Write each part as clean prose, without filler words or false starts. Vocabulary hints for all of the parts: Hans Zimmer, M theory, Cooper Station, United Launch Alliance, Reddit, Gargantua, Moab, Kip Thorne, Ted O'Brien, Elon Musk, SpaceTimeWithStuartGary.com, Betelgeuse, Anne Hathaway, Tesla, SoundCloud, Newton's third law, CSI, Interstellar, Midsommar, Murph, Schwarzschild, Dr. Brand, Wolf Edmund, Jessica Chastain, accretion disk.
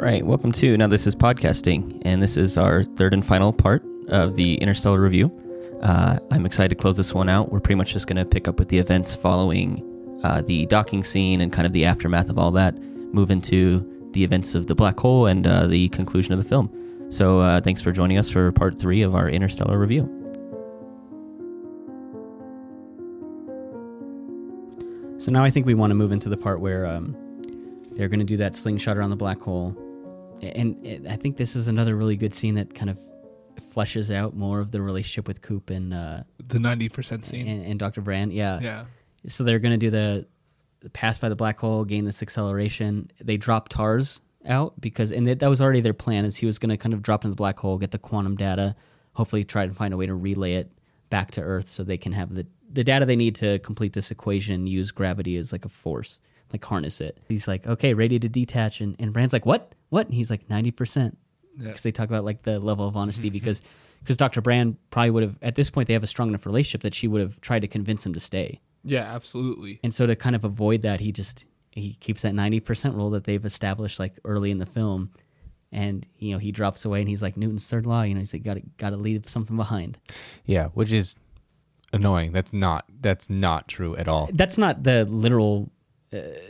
Alright, welcome to Now This Is Podcasting, and this is our third and final part of the Interstellar review. I'm excited to close this one out. We're pretty much just going to pick up with the events following the docking scene and kind of the aftermath of all that, move into the events of the black hole and the conclusion of the film. So thanks for joining us for part three of our Interstellar review. So now I think we want to move into the part where they're going to do that slingshot around the black hole. And I think this is another really good scene that kind of fleshes out more of the relationship with Coop and the 90% scene and Dr. Brand. Yeah. So they're going to do the pass by the black hole, gain this acceleration. They drop TARS out because, and that was already their plan, is he was going to kind of drop into the black hole, get the quantum data, hopefully try to find a way to relay it back to Earth so they can have the data they need to complete this equation, use gravity as like a force, like harness it. He's like, okay, ready to detach. And Brand's like, what? And he's like, 90%. Because they talk about like the level of honesty, because Dr. Brand probably would have, at this point, they have a strong enough relationship that she would have tried to convince him to stay. Yeah, absolutely. And so to kind of avoid that, he keeps that 90% rule that they've established like early in the film. And, you know, he drops away and he's like, Newton's third law, you know, he's like, gotta leave something behind. Yeah, which is annoying. That's not true at all. That's not the literal...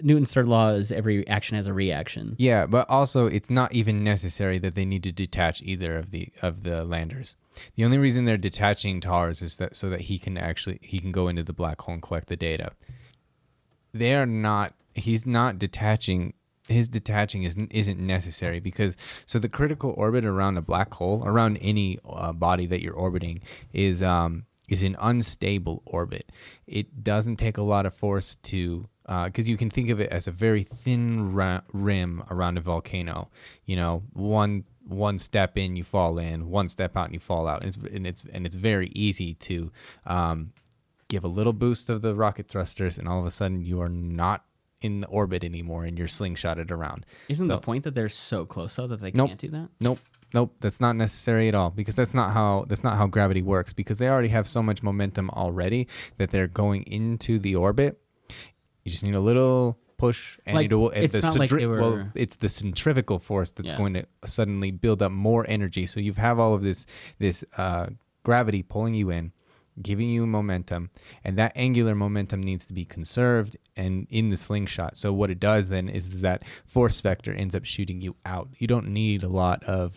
Newton's third law is every action has a reaction. Yeah, but also it's not even necessary that they need to detach either of the landers. The only reason they're detaching TARS is that so that he can go into the black hole and collect the data. He's not detaching. His detaching isn't necessary because the critical orbit around a black hole, around any body that you're orbiting, is an unstable orbit. It doesn't take a lot of force to. Because you can think of it as a very thin rim around a volcano. You know, one step in, you fall in. One step out, and you fall out. And it's very easy to give a little boost of the rocket thrusters, and all of a sudden you are not in the orbit anymore, and you're slingshotted around. Isn't the point that they're so close though that they can't do that? Nope, that's not necessary at all because that's not how gravity works. Because they already have so much momentum already that they're going into the orbit. You just need a little push, and like, it's the centrifugal force that's going to suddenly build up more energy. So you have all of this gravity pulling you in, giving you momentum, and that angular momentum needs to be conserved and in the slingshot. So what it does then is that force vector ends up shooting you out. You don't need a lot of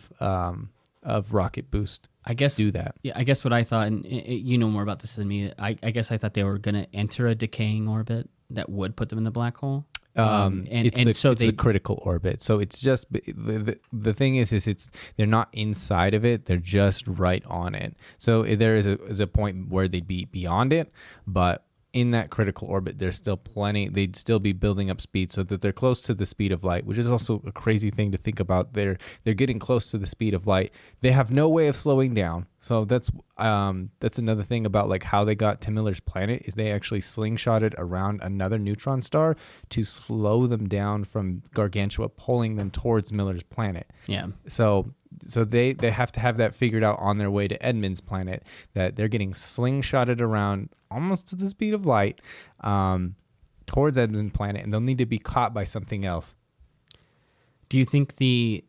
rocket boost. I guess do that. Yeah, I guess what I thought, and you know more about this than me. I guess I thought they were going to enter a decaying orbit that would put them in the black hole. It's the critical orbit. So it's just the thing is they're not inside of it. They're just right on it. So there is a point where they'd be beyond it, but in that critical orbit, there's still plenty. They'd still be building up speed so that they're close to the speed of light, which is also a crazy thing to think about. They're getting close to the speed of light. They have no way of slowing down. So that's another thing about like how they got to Miller's planet is they actually slingshotted around another neutron star to slow them down from Gargantua pulling them towards Miller's planet. Yeah. So they have to have that figured out on their way to Edmund's planet, that they're getting slingshotted around almost to the speed of light towards Edmund's planet, and they'll need to be caught by something else. Do you think the...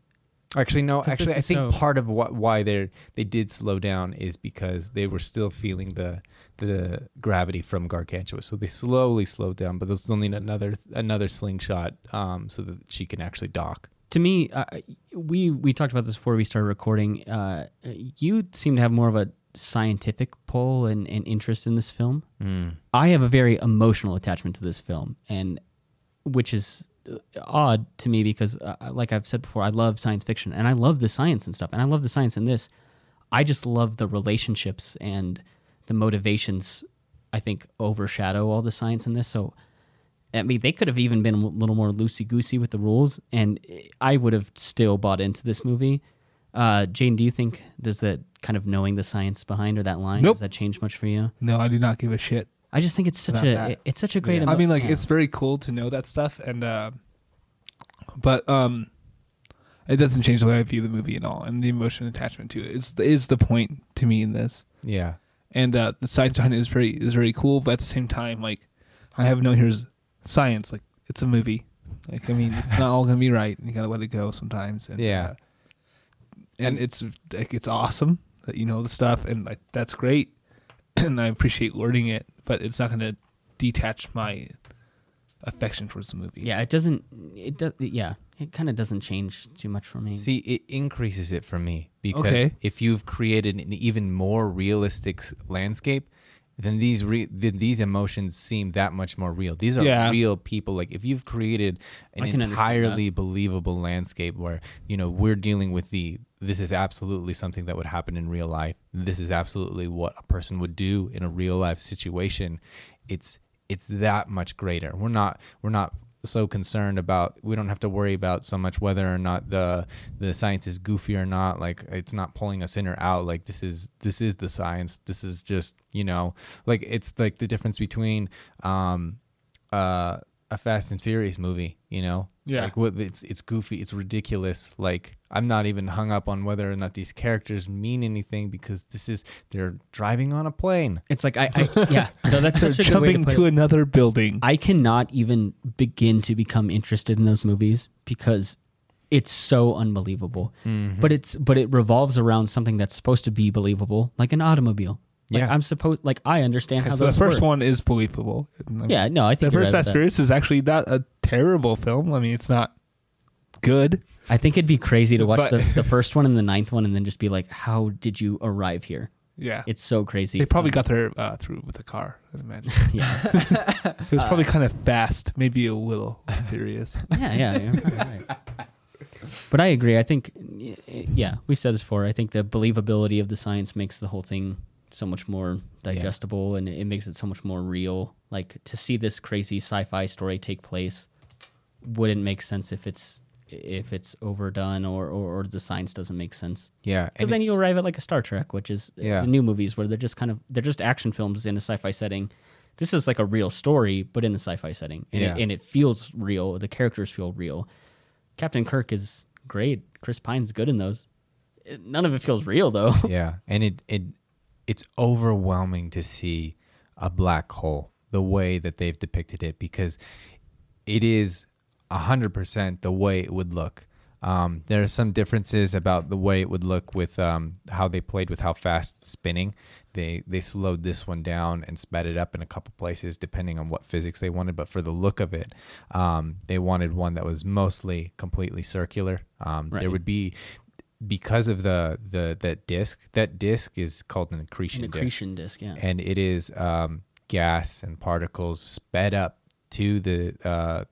Actually, no. Actually, I think part of why they did slow down is because they were still feeling the gravity from Gargantua. So they slowly slowed down, but they'll still need another slingshot so that she can actually dock. To me, we talked about this before we started recording. You seem to have more of a scientific pull and interest in this film. Mm. I have a very emotional attachment to this film, and which is odd to me because, like I've said before, I love science fiction, and I love the science and stuff, and I love the science in this. I just love the relationships and the motivations, I think, overshadow all the science in this, so... I mean, they could have even been a little more loosey-goosey with the rules, and I would have still bought into this movie. Jane, do you think, does that kind of knowing the science behind or that line, Nope. Does that change much for you? No, I do not give a shit. I just think it's such a great... Yeah. I mean, like, it's very cool to know that stuff, and but it doesn't change the way I view the movie at all, and the emotional attachment to it is the point to me in this. Yeah. And the science behind it is very cool, but at the same time, like, I have no... Here's science, like, it's a movie. Like, I mean, it's not all gonna be right. You gotta let it go sometimes. And, yeah. And it's like, it's awesome that you know the stuff, and like that's great, and I appreciate learning it, but it's not gonna detach my affection towards the movie. Yeah, it doesn't. It does. Yeah, it kind of doesn't change too much for me. See, it increases it for me because if you've created an even more realistic landscape, then these emotions seem that much more real. These are real people. Like, if you've created an entirely believable landscape where, you know, we're dealing with this is absolutely something that would happen in real life. This is absolutely what a person would do in a real life situation. It's that much greater. We're not so concerned about, we don't have to worry about so much whether or not the science is goofy or not. Like, it's not pulling us in or out. Like, this is the science. This is just, you know, like, it's like the difference between a Fast and Furious movie, you know? Yeah. Like, it's goofy, it's ridiculous. Like, I'm not even hung up on whether or not these characters mean anything because they're driving on a plane. It's like, no, that's such a good way to put it. Jumping to another building. I cannot even begin to become interested in those movies because it's so unbelievable. Mm-hmm. But it revolves around something that's supposed to be believable, like an automobile. Like, yeah, I understand how those work. The first one is believable. I mean, yeah, no, I think the first Fast Furious is actually not a terrible film. I mean, it's not good. I think it'd be crazy to watch the first one and the ninth one and then just be like, how did you arrive here? Yeah. It's so crazy. They probably got there through with a car, I'd imagine. Yeah. It was probably kind of fast, maybe a little furious. Yeah. Right. But I agree. I think, yeah, we've said this before. I think the believability of the science makes the whole thing so much more digestible, and it makes it so much more real. Like, to see this crazy sci-fi story take place wouldn't make sense if it's overdone or the science doesn't make sense. Yeah, because then you arrive at like a Star Trek, which is the new movies where they're just action films in a sci-fi setting. This is like a real story, but in a sci-fi setting, and it feels real. The characters feel real. Captain Kirk is great. Chris Pine's good in those. None of it feels real though. Yeah, and it's overwhelming to see a black hole the way that they've depicted it, because it is 100% the way it would look. There are some differences about the way it would look with how they played with how fast it's spinning. They slowed this one down and sped it up in a couple places depending on what physics they wanted. But for the look of it, they wanted one that was mostly completely circular. Right. There would be... Because of that disc is called an accretion disc. And it is gas and particles sped up to the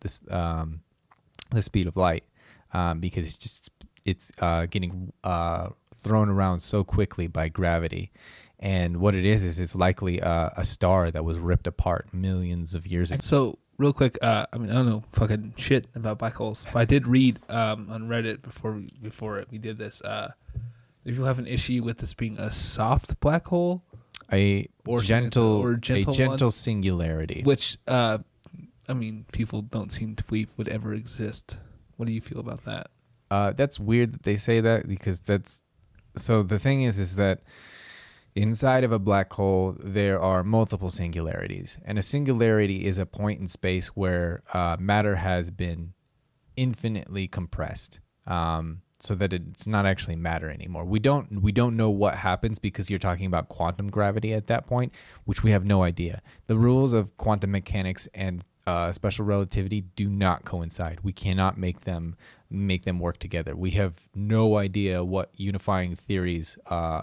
speed of light because it's getting thrown around so quickly by gravity. And what it is it's likely a star that was ripped apart millions of years ago. So real quick, I don't know fucking shit about black holes, but I did read on Reddit before we did this. If you have an issue with this being a soft black hole, a gentle singularity, which I mean, people don't seem to believe would ever exist. What do you feel about that? That's weird that they say that, because that's so. The thing is that inside of a black hole, there are multiple singularities. And a singularity is a point in space where matter has been infinitely compressed so that it's not actually matter anymore. We don't know what happens, because you're talking about quantum gravity at that point, which we have no idea. The rules of quantum mechanics and special relativity do not coincide. We cannot make them work together. We have no idea what unifying theories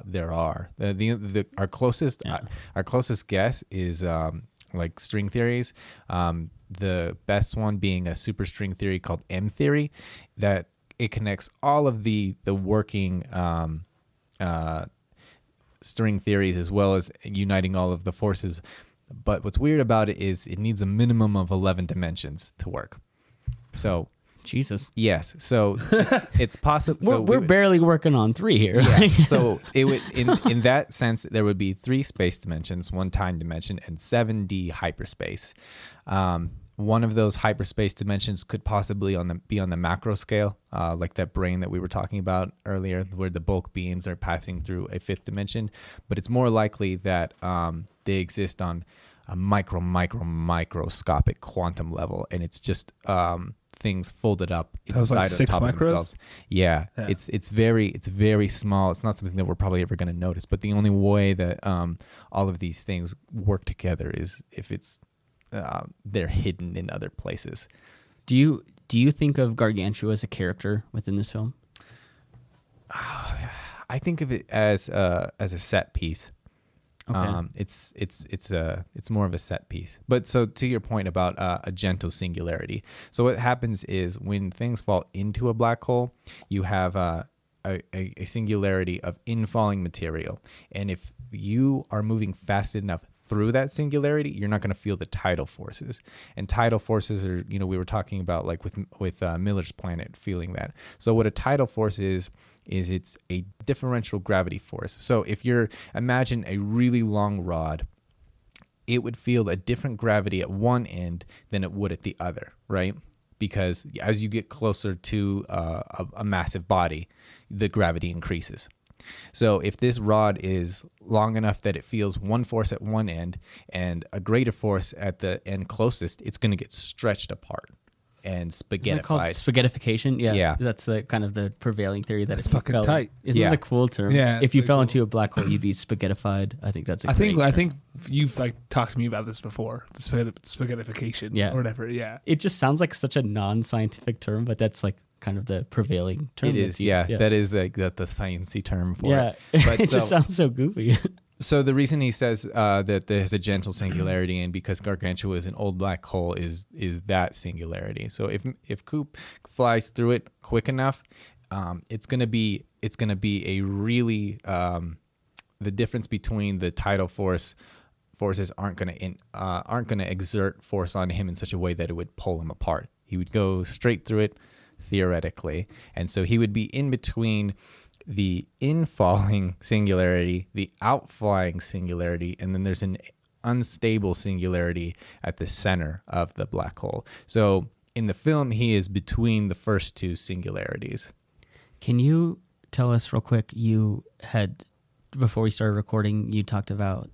there are. Our closest guess is like string theories. The best one being a super string theory called M theory, that it connects all of the working string theories as well as uniting all of the forces. But what's weird about it is it needs a minimum of 11 dimensions to work. So, Jesus. Yes. So it's possible. We're barely working on 3 here. Yeah. So it would, in that sense, there would be 3 space dimensions, 1 time dimension, and 7D hyperspace. One of those hyperspace dimensions could possibly be on the macro scale, like that brain that we were talking about earlier, where the bulk beams are passing through a 5th dimension. But it's more likely that they exist on a microscopic quantum level, and it's just things folded up inside like six on top micros? Of themselves. Yeah. It's very small. It's not something that we're probably ever going to notice. But the only way that all of these things work together is if it's they're hidden in other places. Do you think of Gargantua as a character within this film? I think of it as a set piece. Okay. It's more of a set piece. But so to your point about a gentle singularity. So what happens is when things fall into a black hole, you have a singularity of infalling material. And if you are moving fast enough through that singularity, you're not going to feel the tidal forces. And tidal forces are, you know, we were talking about like with Miller's planet feeling that. So what a tidal force is it's a differential gravity force. So if you're, imagine a really long rod, it would feel a different gravity at one end than it would at the other, right? Because as you get closer to a massive body, the gravity increases. So if this rod is long enough that it feels one force at one end and a greater force at the end closest, it's going to get stretched apart and spaghettified. Isn't it called spaghettification? Yeah. That's the kind of the prevailing theory that it's fucking fell, tight. Isn't that a cool term? Yeah. If you fell into a black hole, you'd be spaghettified. I think that's a great term. I think you've like talked to me about this before. The spaghettification or whatever. Yeah. It just sounds like such a non-scientific term, but that's like kind of the prevailing term. It is, yeah. That is the sciencey term for it. But it just sounds so goofy. So the reason he says that there's a gentle singularity, and because Gargantua is an old black hole, is that singularity. So if Coop flies through it quick enough, it's gonna be a really the difference between the tidal forces aren't gonna exert force on him in such a way that it would pull him apart. He would go straight through it, theoretically, and so he would be in between the infalling singularity, the outflying singularity, and then there's an unstable singularity at the center of the black hole. So in the film, he is between the first two singularities. Can you tell us real quick, you had, before we started recording, you talked about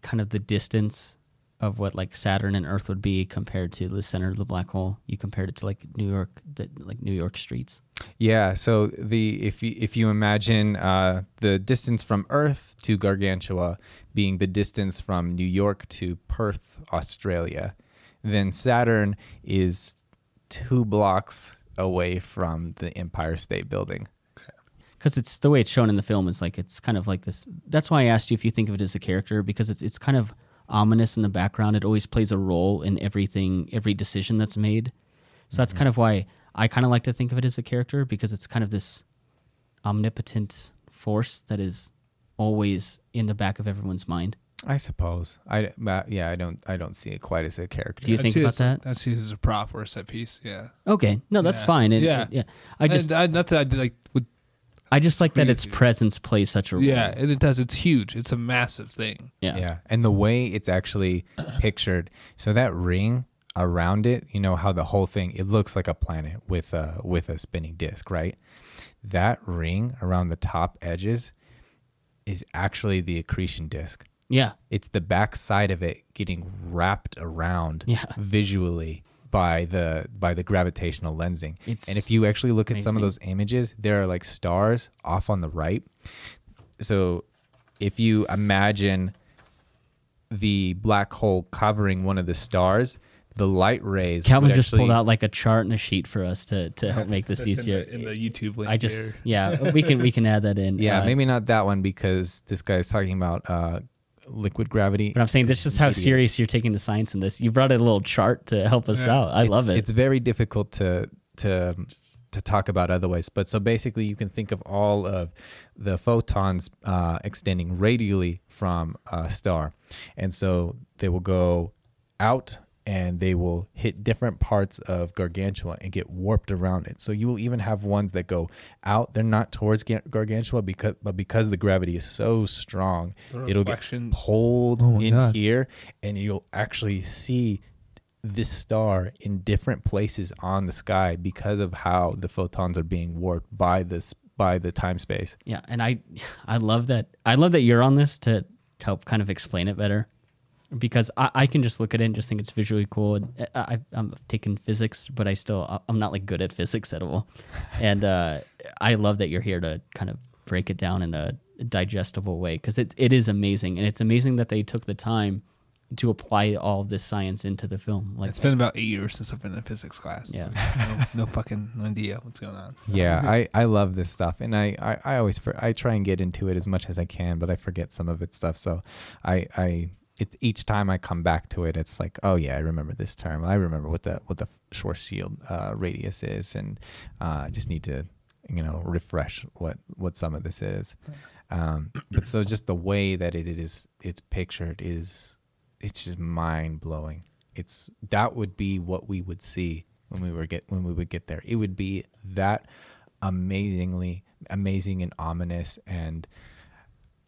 kind of the distance of what like Saturn and Earth would be compared to the center of the black hole. You compared it to like New York streets. Yeah. So if you imagine the distance from Earth to Gargantua being the distance from New York to Perth, Australia, then Saturn is 2 blocks away from the Empire State Building. Because it's the way it's shown in the film is like it's kind of like this. That's why I asked you if you think of it as a character, because it's kind of ominous in the background. It always plays a role in every decision that's made. So that's kind of why I kind of like to think of it as a character, because it's kind of this omnipotent force that is always in the back of everyone's mind. I suppose. I don't see it quite as a character. Do you think about that? I see it as a prop or a set piece. Yeah. Okay. No, that's fine. I just like that its presence plays such a role. Yeah, and it does. It's huge. It's a massive thing. Yeah. And the way it's actually pictured, so that ring around it, you know how the whole thing, it looks like a planet with a spinning disc, right? That ring around the top edges is actually the accretion disk. Yeah. It's the back side of it getting wrapped around visually by the gravitational lensing. And if you actually look at some of those images, there are like stars off on the right. So if you imagine the black hole covering one of the stars, the light rays. Calvin just pulled out like a chart and a sheet for us to help make this easier. In the YouTube link. We can add that in. Yeah, maybe not that one because this guy is talking about liquid gravity. But I'm saying this is how serious you're taking the science in this. You brought a little chart to help us out. I love it. It's very difficult to talk about otherwise. But so basically you can think of all of the photons extending radially from a star. And so they will go out and they will hit different parts of Gargantua and get warped around it. So you will even have ones that go out. They're not towards Gargantua, because the gravity is so strong, it'll get pulled here, and you'll actually see this star in different places on the sky because of how the photons are being warped by the time space. Yeah, and I love that. I love that you're on this to help kind of explain it better. because I can just look at it and just think it's visually cool. And I'm taking physics, but I'm not like good at physics at all. And I love that you're here to kind of break it down in a digestible way, because it is amazing. And it's amazing that they took the time to apply all of this science into the film. Like, it's been about 8 years since I've been in physics class. Yeah. No fucking idea what's going on. So. Yeah, I love this stuff. And I always try and get into it as much as I can, but I forget some of its stuff. So it's each time I come back to it, it's like, oh yeah, I remember this term. I remember what the Schwarzschild radius is. And I just need to, refresh what some of this is. But so just the way that it's pictured is, it's just mind blowing. That would be what we would see when we would get there. It would be that amazing and ominous, and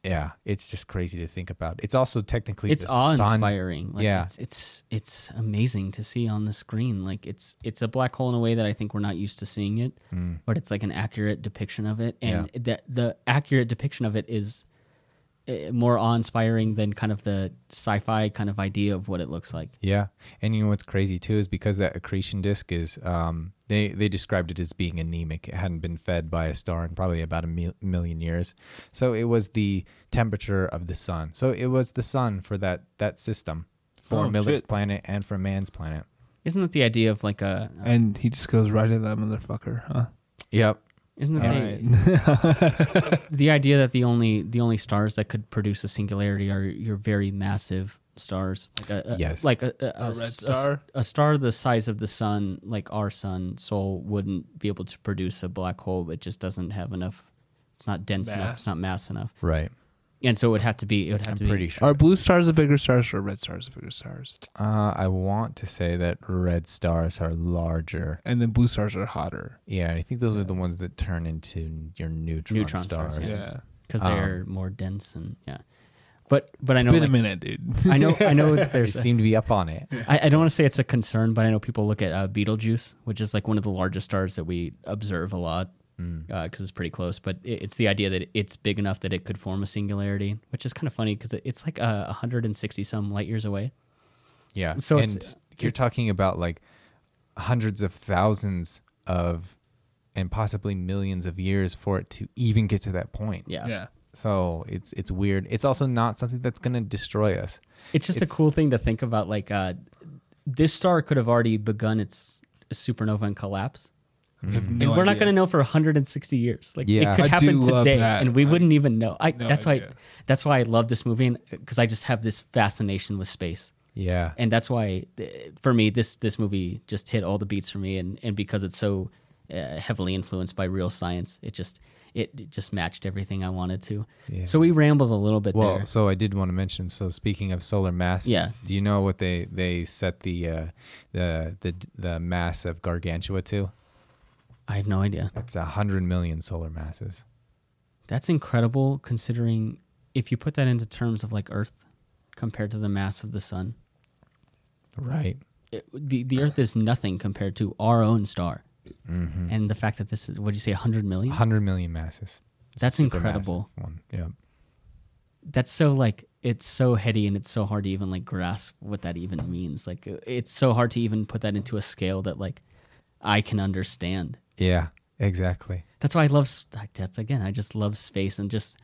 yeah, it's just crazy to think about. It's also technically it's awe-inspiring. Like, yeah, it's amazing to see on the screen. Like it's a black hole in a way that I think we're not used to seeing it, but it's like an accurate depiction of it, and that the accurate depiction of it is more awe-inspiring than kind of the sci-fi kind of idea of what it looks like. Yeah, and what's crazy too is because that accretion disk is, they described it as being anemic. It hadn't been fed by a star in probably about a million years. So it was the temperature of the sun. So it was the sun for that system, for Miller's planet and for man's planet. Isn't that the idea of like a... and he just goes right at that motherfucker, huh? Yep. Isn't that right? The idea that the only stars that could produce a singularity are your very massive stars, like a red star, a star the size of the sun, like our sun, Sol, wouldn't be able to produce a black hole. It just doesn't have enough. It's not dense enough. It's not mass enough. Right. And so it would have to be. Are blue stars the bigger stars or red stars the bigger stars? I want to say that red stars are larger, and then blue stars are hotter. Yeah, I think those are the ones that turn into your neutron stars. Yeah, because they are more dense and yeah. But I know. It's been a minute, dude. I know. There's seem to be up on it. I don't want to say it's a concern, but I know people look at Betelgeuse, which is like one of the largest stars that we observe a lot. Because it's pretty close, but it's the idea that it's big enough that it could form a singularity, which is kind of funny because it's like 160 some light years away. Yeah, so and you're talking about like hundreds of thousands of, and possibly millions of years for it to even get to that point. Yeah. So it's weird. It's also not something that's gonna destroy us. It's just a cool thing to think about. Like this star could have already begun its supernova and collapse. No, we're not going to know for 160 years. Like it could happen today, and we wouldn't even know. That's why I love this movie, because I just have this fascination with space. Yeah, and that's why for me this movie just hit all the beats for me, and because it's so heavily influenced by real science, it just matched everything I wanted to. Yeah. So we rambled a little bit there. So I did want to mention, so speaking of solar masses, do you know what they set the mass of Gargantua to? I have no idea. That's 100 million solar masses. That's incredible, considering if you put that into terms of like Earth compared to the mass of the sun. Right. The Earth is nothing compared to our own star. Mm-hmm. And the fact that this is, what did you say, 100 million? 100 million masses. That's incredible. Yeah. That's so like, it's so heady and it's so hard to even like grasp what that even means. Like it's so hard to even put that into a scale that like I can understand. Yeah, exactly. That's why I love, I just love space, and just,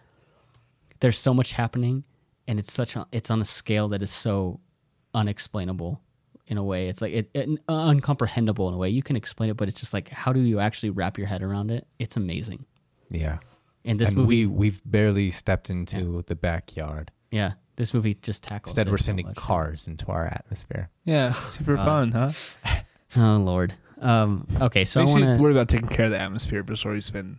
there's so much happening, and it's on a scale that is so unexplainable in a way. It's like, uncomprehendable in a way. You can explain it, but it's just like, how do you actually wrap your head around it? It's amazing. Yeah. And this movie. We've barely stepped into the backyard. Yeah. This movie just tackles it. Instead, we're sending cars into our atmosphere. Yeah. Super fun, huh? Oh, Lord. Okay, so I want to worry about taking care of the atmosphere before you send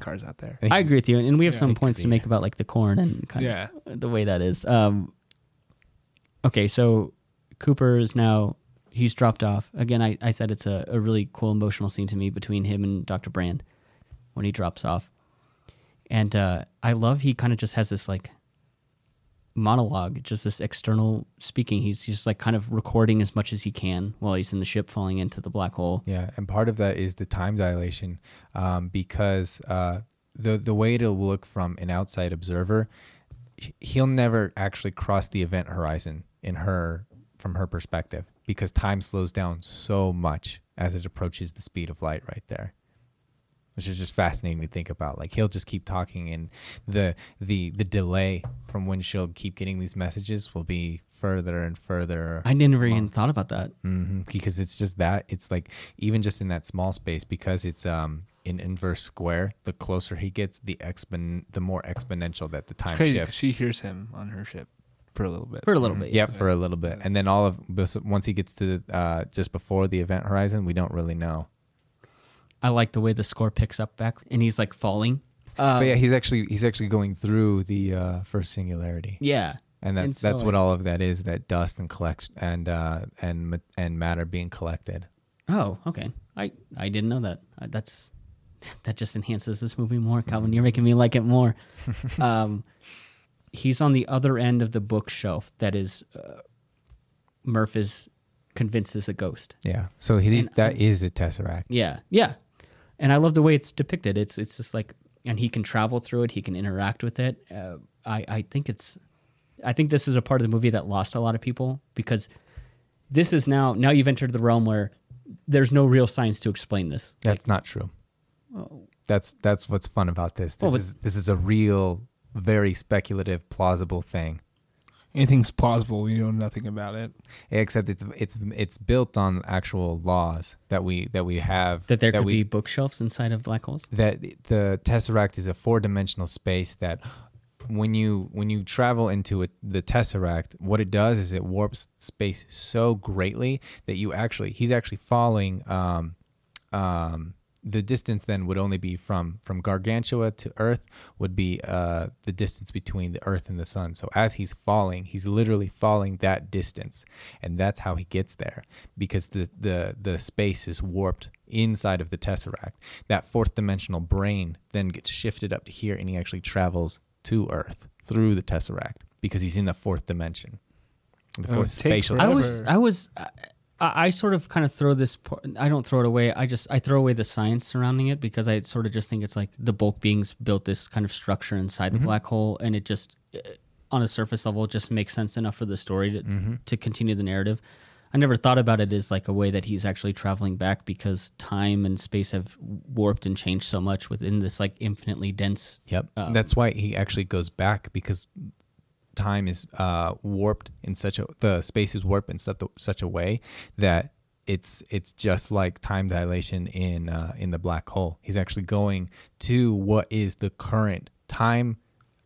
cars out there. I agree with you, and we have some points to make about like the corn and kind of the way that is. Okay, so Cooper is now, he's dropped off. Again, I said it's a really cool emotional scene to me between him and Dr. Brand when he drops off. And I love he kind of just has this like monologue, just this external speaking. He's just like kind of recording as much as he can while he's in the ship falling into the black hole. Yeah, and part of that is the time dilation, because the way to look from an outside observer, he'll never actually cross the event horizon. in her, from her perspective, because time slows down so much as it approaches the speed of light right there, which is just fascinating to think about. Like, he'll just keep talking, and the delay from when she'll keep getting these messages will be further and further. I never even thought about that. Mm-hmm. Because it's just that, it's like, even just in that small space, because it's in inverse square, the closer he gets, the more exponential that the time shifts. She hears him on her ship for a little bit. Yep, yeah. For a little bit. And then once he gets to just before the event horizon, we don't really know. I like the way the score picks up back, and he's like falling. But yeah, he's actually going through the first singularity. Yeah, and that's what all of that is, that dust and collection and matter being collected. Oh, okay. I didn't know that. That just enhances this movie more, Calvin. Mm-hmm. You're making me like it more. He's on the other end of the bookshelf that is Murph is convinced is a ghost. Yeah. So that is a tesseract. Yeah. Yeah. And I love the way it's depicted. It's just like, and he can travel through it. He can interact with it. I think this is a part of the movie that lost a lot of people, because this is now you've entered the realm where there's no real science to explain this. That's not true. Oh. That's what's fun about this. This is a real, very speculative, plausible thing. Anything's plausible. You know nothing about it, except it's built on actual laws that we have. That there could be bookshelves inside of black holes. That the tesseract is a 4-dimensional space. That when you travel into it, the tesseract, what it does is it warps space so greatly that he's actually falling. The distance then would only be from Gargantua to Earth would be the distance between the Earth and the Sun. So as he's falling, he's literally falling that distance, and that's how he gets there, because the space is warped inside of the tesseract. That 4th-dimensional brain then gets shifted up to here, and he actually travels to Earth through the tesseract because he's in the 4th dimension, the 4th spatial. I sort of kind of throw this. I don't throw it away. I throw away the science surrounding it, because I sort of just think it's like the bulk beings built this kind of structure inside the black hole, and it just on a surface level just makes sense enough for the story to continue the narrative. I never thought about it as like a way that he's actually traveling back, because time and space have warped and changed so much within this like infinitely dense. Yep, that's why he actually goes back, because time is warped in the space is warped in such a way that it's just like time dilation in the black hole. He's actually going to what is the current time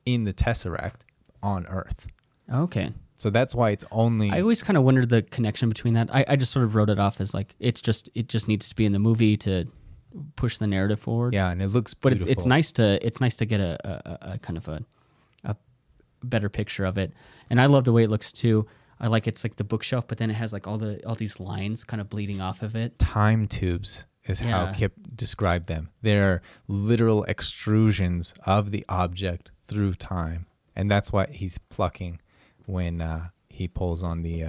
in the tesseract on Earth. Okay. So that's why it's only. I always kind of wondered the connection between that. I just sort of wrote it off as like it just needs to be in the movie to push the narrative forward. Yeah, and it looks beautiful. But it's nice to get a kind of a better picture of it. And I love the way it looks too. I like it's like the bookshelf, but then it has like all these lines kind of bleeding off of it. Time tubes is how Kip described them. They're literal extrusions of the object through time. And that's why he's plucking when he pulls on the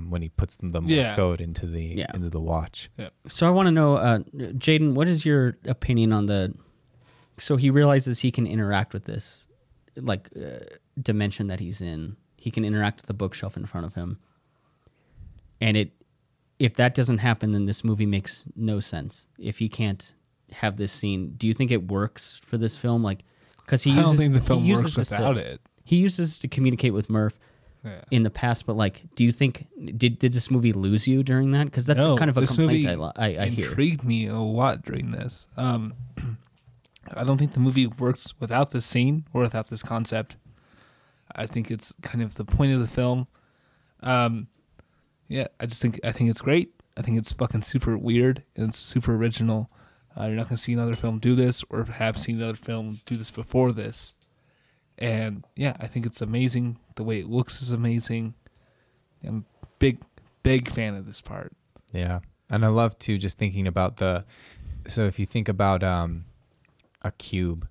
when he puts the Morse code into the watch. Yep. So I want to know, Jaden, what is your opinion on so he realizes he can interact with this like dimension that he's in. He can interact with the bookshelf in front of him, and if that doesn't happen, then this movie makes no sense. If he can't have this scene, do you think it works for this film? Like, because I don't think the film works without it. He uses this to communicate with Murph in the past, but like, do you think did this movie lose you during that? Because that's kind of a complaint I hear. Intrigued me a lot during this. I don't think the movie works without this scene or without this concept. I think it's kind of the point of the film. I think it's great. I think it's fucking super weird, and it's super original. You're not going to see another film do this, or have seen another film do this before this. And yeah, I think it's amazing. The way it looks is amazing. I'm big fan of this part. Yeah, and I love too just thinking about So if you think about a cube,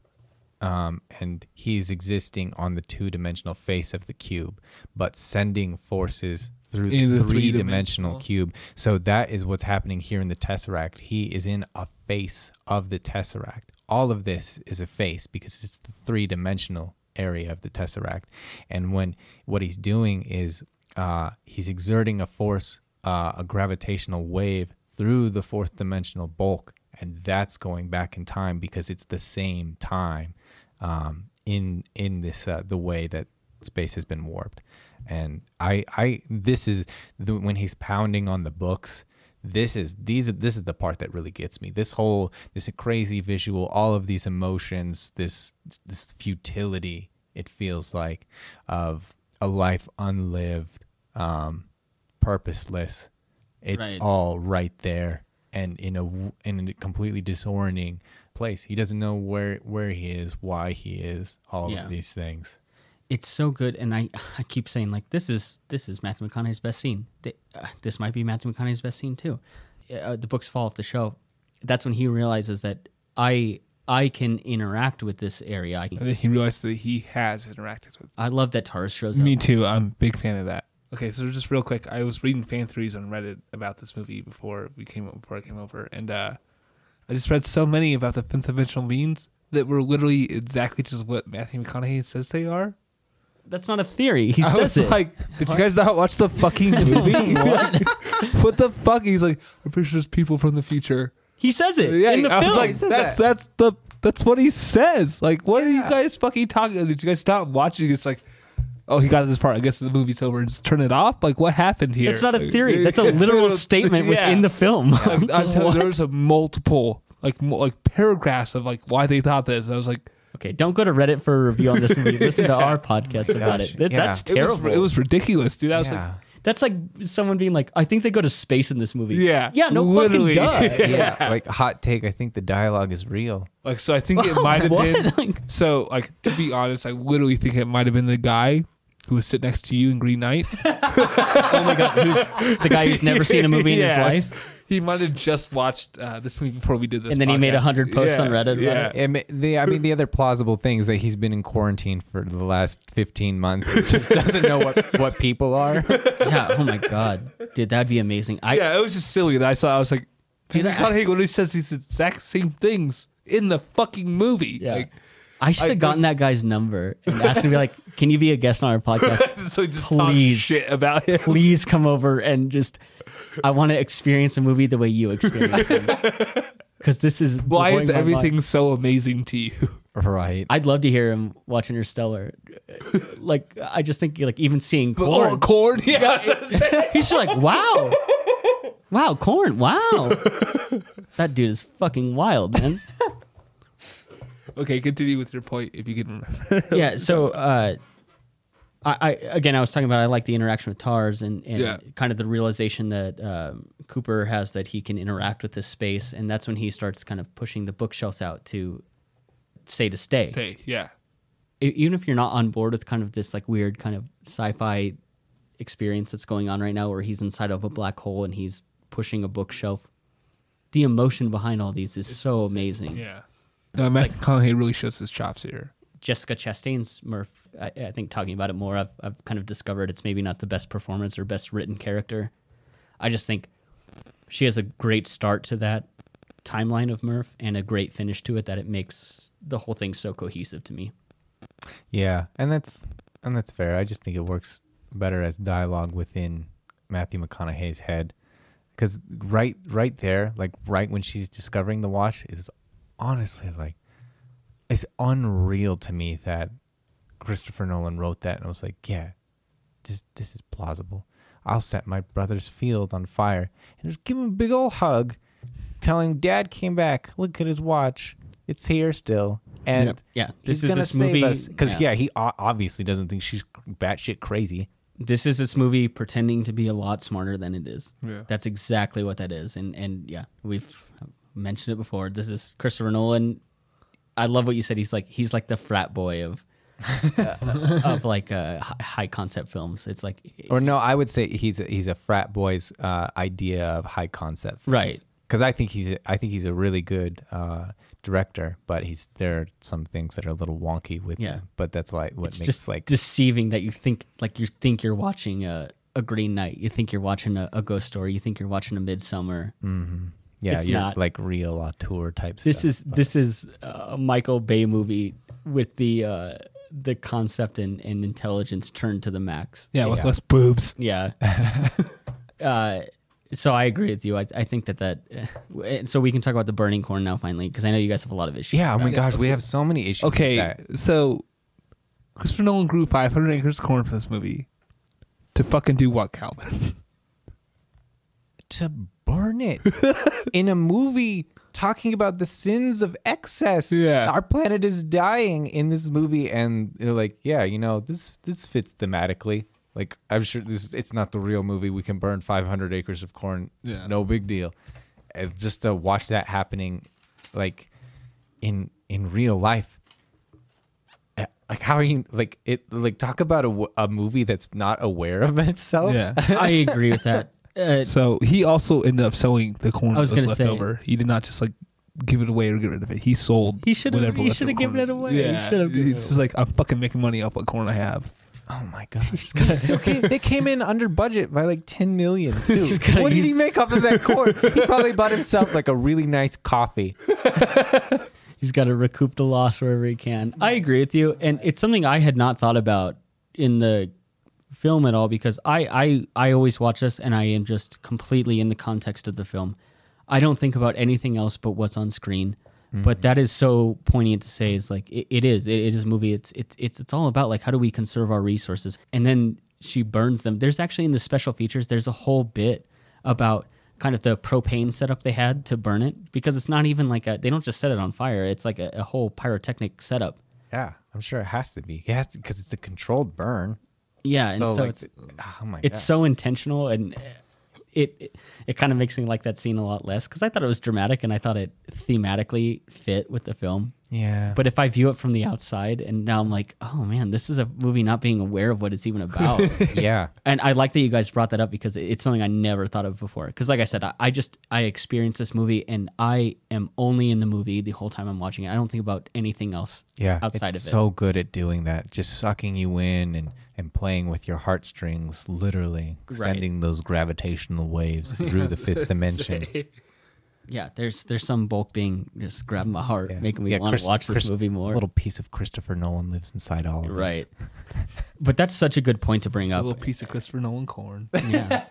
and he's existing on the 2-dimensional face of the cube, but sending forces through the 3-dimensional cube. So that is what's happening here in the tesseract. He is in a face of the tesseract. All of this is a face because it's the 3-dimensional area of the tesseract. And what he's doing is he's exerting a force, a gravitational wave through the fourth dimensional bulk, and that's going back in time because it's the same time in this the way that space has been warped. And I this is when he's pounding on the books. This is the part that really gets me. This crazy visual, all of these emotions, this futility, it feels like, of a life unlived, purposeless. It's right. All right there, and in a completely disorienting place. He doesn't know where he is, why he is, all of these things. It's so good, and I keep saying, like, this is Matthew McConaughey's best scene. This might be Matthew McConaughey's best scene too. The books fall off the shelf. That's when he realizes that I can interact with this area. I can. He realized that he has interacted with it. I love that TARS shows up. Me too. I'm a big fan of that. Okay, so just real quick, I was reading fan theories on Reddit about this movie before I came over, and I just read so many about the fifth dimensional beings that were literally exactly just what Matthew McConaughey says they are. That's not a theory. He says it. Like, did you guys not watch the fucking movie? What the fuck? He's like, I'm pretty sure there's people from the future. He says it in the film. I was like, that's what he says. Like, what are you guys fucking talking about? Did you guys stop watching? It's like, oh, he got this part. I guess the movie's over. Just turn it off. Like, what happened here? That's not a theory. That's a literal statement within the film. Yeah. I'm telling you, there was a multiple like paragraphs of like why they thought this. And I was like, okay, don't go to Reddit for a review on this movie. Listen to our podcast about it. That's terrible. It was ridiculous, dude. That was like, that's like someone being like, I think they go to space in this movie. Yeah. Yeah, no literally. Fucking duh. Yeah. Like, hot take, I think the dialogue is real. Like, so I think it might have been. So, like, to be honest, I literally think it might have been the guy who was sitting next to you in Green Knight. Oh, my God. Who's the guy who's never seen a movie in his life? He might have just watched this movie before we did this, and then podcast. He made 100 posts on Reddit. Yeah, the other plausible thing is that he's been in quarantine for the last 15 months and just doesn't know what people are. Yeah. Oh my God, dude, that'd be amazing. It was just silly that I saw. I was like, dude, Matthew McConaughey literally says these exact same things in the fucking movie. Yeah. Like, I should have gotten that guy's number and asked him to be like, can you be a guest on our podcast? So just please, talk shit about him. Please come over and just, I want to experience a movie the way you experience it. Because this is... Why is everything so amazing to you? Right. I'd love to hear him watch Interstellar. Like, I just think, like, even seeing corn. Oh, corn? Yeah. He's just like, wow. Wow, corn. Wow. That dude is fucking wild, man. Okay, continue with your point if you can remember. Yeah, so I was talking about I like the interaction with TARS and kind of the realization that Cooper has that he can interact with this space, and that's when he starts kind of pushing the bookshelves out to stay. Stay, yeah. Even if you're not on board with kind of this like weird kind of sci-fi experience that's going on right now where he's inside of a black hole and he's pushing a bookshelf, the emotion behind all these is so amazing. Yeah. No, Matthew McConaughey really shows his chops here. Jessica Chastain's Murph, I think talking about it more, I've kind of discovered it's maybe not the best performance or best written character. I just think she has a great start to that timeline of Murph and a great finish to it that it makes the whole thing so cohesive to me. Yeah, and that's fair. I just think it works better as dialogue within Matthew McConaughey's head. Because right there, like right when she's discovering the wash is honestly, like, it's unreal to me that Christopher Nolan wrote that, and I was like, yeah, this is plausible. I'll set my brother's field on fire and just give him a big old hug, tell him Dad came back, look at his watch, it's here still, and this is this movie because he obviously doesn't think she's batshit crazy. This is this movie pretending to be a lot smarter than it is. Yeah. That's exactly what that is, and we've mentioned it before. This is Christopher Nolan. I love what you said. He's like the frat boy of high concept films. It's like, or no, I would say he's a frat boy's idea of high concept films. Right? Because I think he's a really good director, but there are some things that are a little wonky with him. But that's why it's makes just like deceiving that you think you're watching a Green Knight, you think you're watching a Ghost Story, you think you're watching a Midsommar. Mm-hmm. Yeah, it's not like real auteur type stuff. This is a Michael Bay movie with the the concept and intelligence turned to the max. Yeah, with less boobs. Yeah. So I agree with you. I think that so we can talk about the burning corn now finally, because I know you guys have a lot of issues. Yeah, oh my gosh, we have so many issues. Okay, so Christopher Nolan grew 500 acres of corn for this movie. To fucking do what, Calvin? To burn it in a movie talking about the sins of excess. Yeah. Our planet is dying in this movie, and like, yeah, you know, this fits thematically. Like, I'm sure it's not the real movie. We can burn 500 acres of corn. Yeah. No big deal. And just to watch that happening, like, in real life. Like, how are you, like, it? Like, talk about a movie that's not aware of itself. Yeah. I agree with that. So he also ended up selling the corn that was left over. He did not just, like, give it away or get rid of it. He sold whatever. He should have given it away. Yeah. He should have given it away. It's just like, I'm fucking making money off what corn I have. Oh my gosh! They came in under budget by like $10 million too. What did he make off of that corn? He probably bought himself like a really nice coffee. He's got to recoup the loss wherever he can. I agree with you, and it's something I had not thought about in the film at all, because I always watch this and I am just completely in the context of the film. I don't think about anything else but what's on screen. Mm-hmm. But that is so poignant to say. Is like it is a movie. It's all about like, how do we conserve our resources? And then she burns them. There's actually in the special features, there's a whole bit about kind of the propane setup they had to burn it, because it's not even like they don't just set it on fire. It's like a whole pyrotechnic setup. Yeah, I'm sure it has to be. It has to, because it's a controlled burn. Yeah, and so like, it's oh my it's gosh. So intentional and. It kind of makes me like that scene a lot less, because I thought it was dramatic and I thought it thematically fit with the film. Yeah. But if I view it from the outside and now I'm like, oh man, this is a movie not being aware of what it's even about. Yeah. And I like that you guys brought that up, because it's something I never thought of before. Because like I said, I experienced this movie and I am only in the movie the whole time I'm watching it. I don't think about anything else outside of it. It's so good at doing that, just sucking you in and playing with your heartstrings, literally sending those gravitational waves through the fifth dimension. Yeah, there's some bulk being just grabbing my heart, making me want to watch this movie more. A little piece of Christopher Nolan lives inside all of us. Right. But that's such a good point to bring up. A little piece of Christopher Nolan corn. Yeah.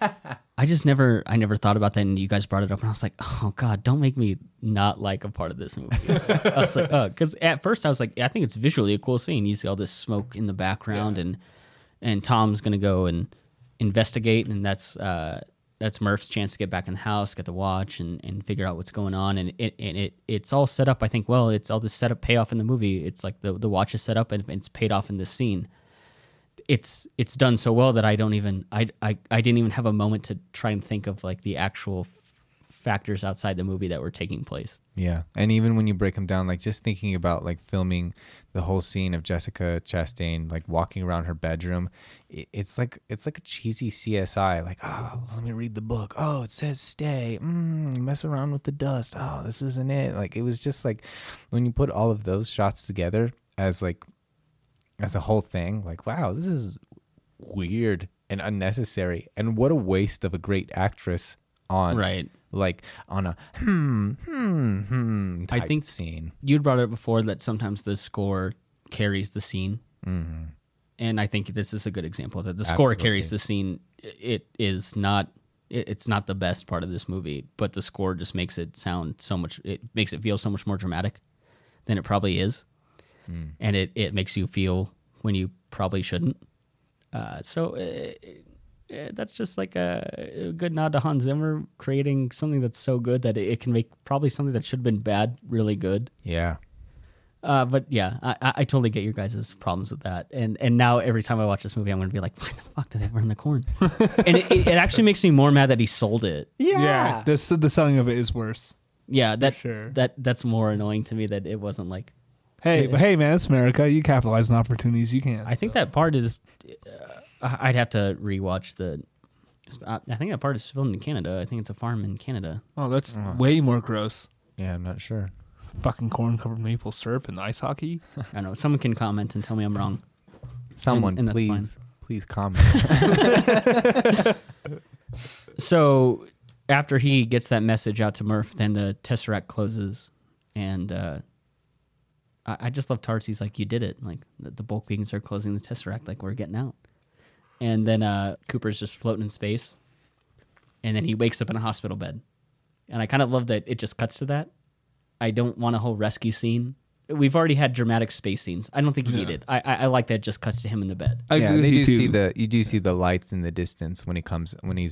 I never thought about that, and you guys brought it up, and I was like, oh God, don't make me not like a part of this movie. I was like, oh, because at first I was like, I think it's visually a cool scene. You see all this smoke in the background, and Tom's going to go and investigate, and that's Murph's chance to get back in the house, get the watch, and figure out what's going on. And it's all set up, I think, well, it's all this setup payoff in the movie. It's like the watch is set up and it's paid off in this scene. It's done so well that I don't even I didn't even have a moment to try and think of like the actual factors outside the movie that were taking place. Yeah, and even when you break them down, like just thinking about like filming the whole scene of Jessica Chastain like walking around her bedroom, it's like a cheesy CSI. Like, oh, let me read the book. Oh, it says stay. Mess around with the dust. Oh, this isn't it. Like, it was just like when you put all of those shots together as like as a whole thing. Like, wow, this is weird and unnecessary. And what a waste of a great actress on like on a type I think scene. You'd brought it before that sometimes the score carries the scene, and I think this is a good example that the score carries the scene. It's not the best part of this movie, but the score just makes it sound so much. It makes it feel so much more dramatic than it probably is, and it makes you feel when you probably shouldn't. That's just like a good nod to Hans Zimmer creating something that's so good that it can make probably something that should have been bad really good. Yeah. But yeah, I totally get your guys' problems with that. And now every time I watch this movie, I'm going to be like, why the fuck did they burn the corn? And it actually makes me more mad that he sold it. Yeah. The selling of it is worse. Yeah. That's more annoying to me that it wasn't like. Hey, man, it's America. You capitalize on opportunities you can. I think that part is. I'd have to rewatch the. I think that part is filmed in Canada. I think it's a farm in Canada. Oh, that's way more gross. Yeah, I'm not sure. Fucking corn covered maple syrup and ice hockey. I know. Someone can comment and tell me I'm wrong. Someone, and please comment. So after he gets that message out to Murph, then the Tesseract closes, and I just love TARS. He's like, you did it. Like, the bulk beacons are closing the Tesseract. Like, we're getting out. And then Cooper's just floating in space. And then he wakes up in a hospital bed. And I kind of love that it just cuts to that. I don't want a whole rescue scene. We've already had dramatic space scenes. I don't think you need it. I like that it just cuts to him in the bed. I agree. You do see the lights in the distance when he comes when he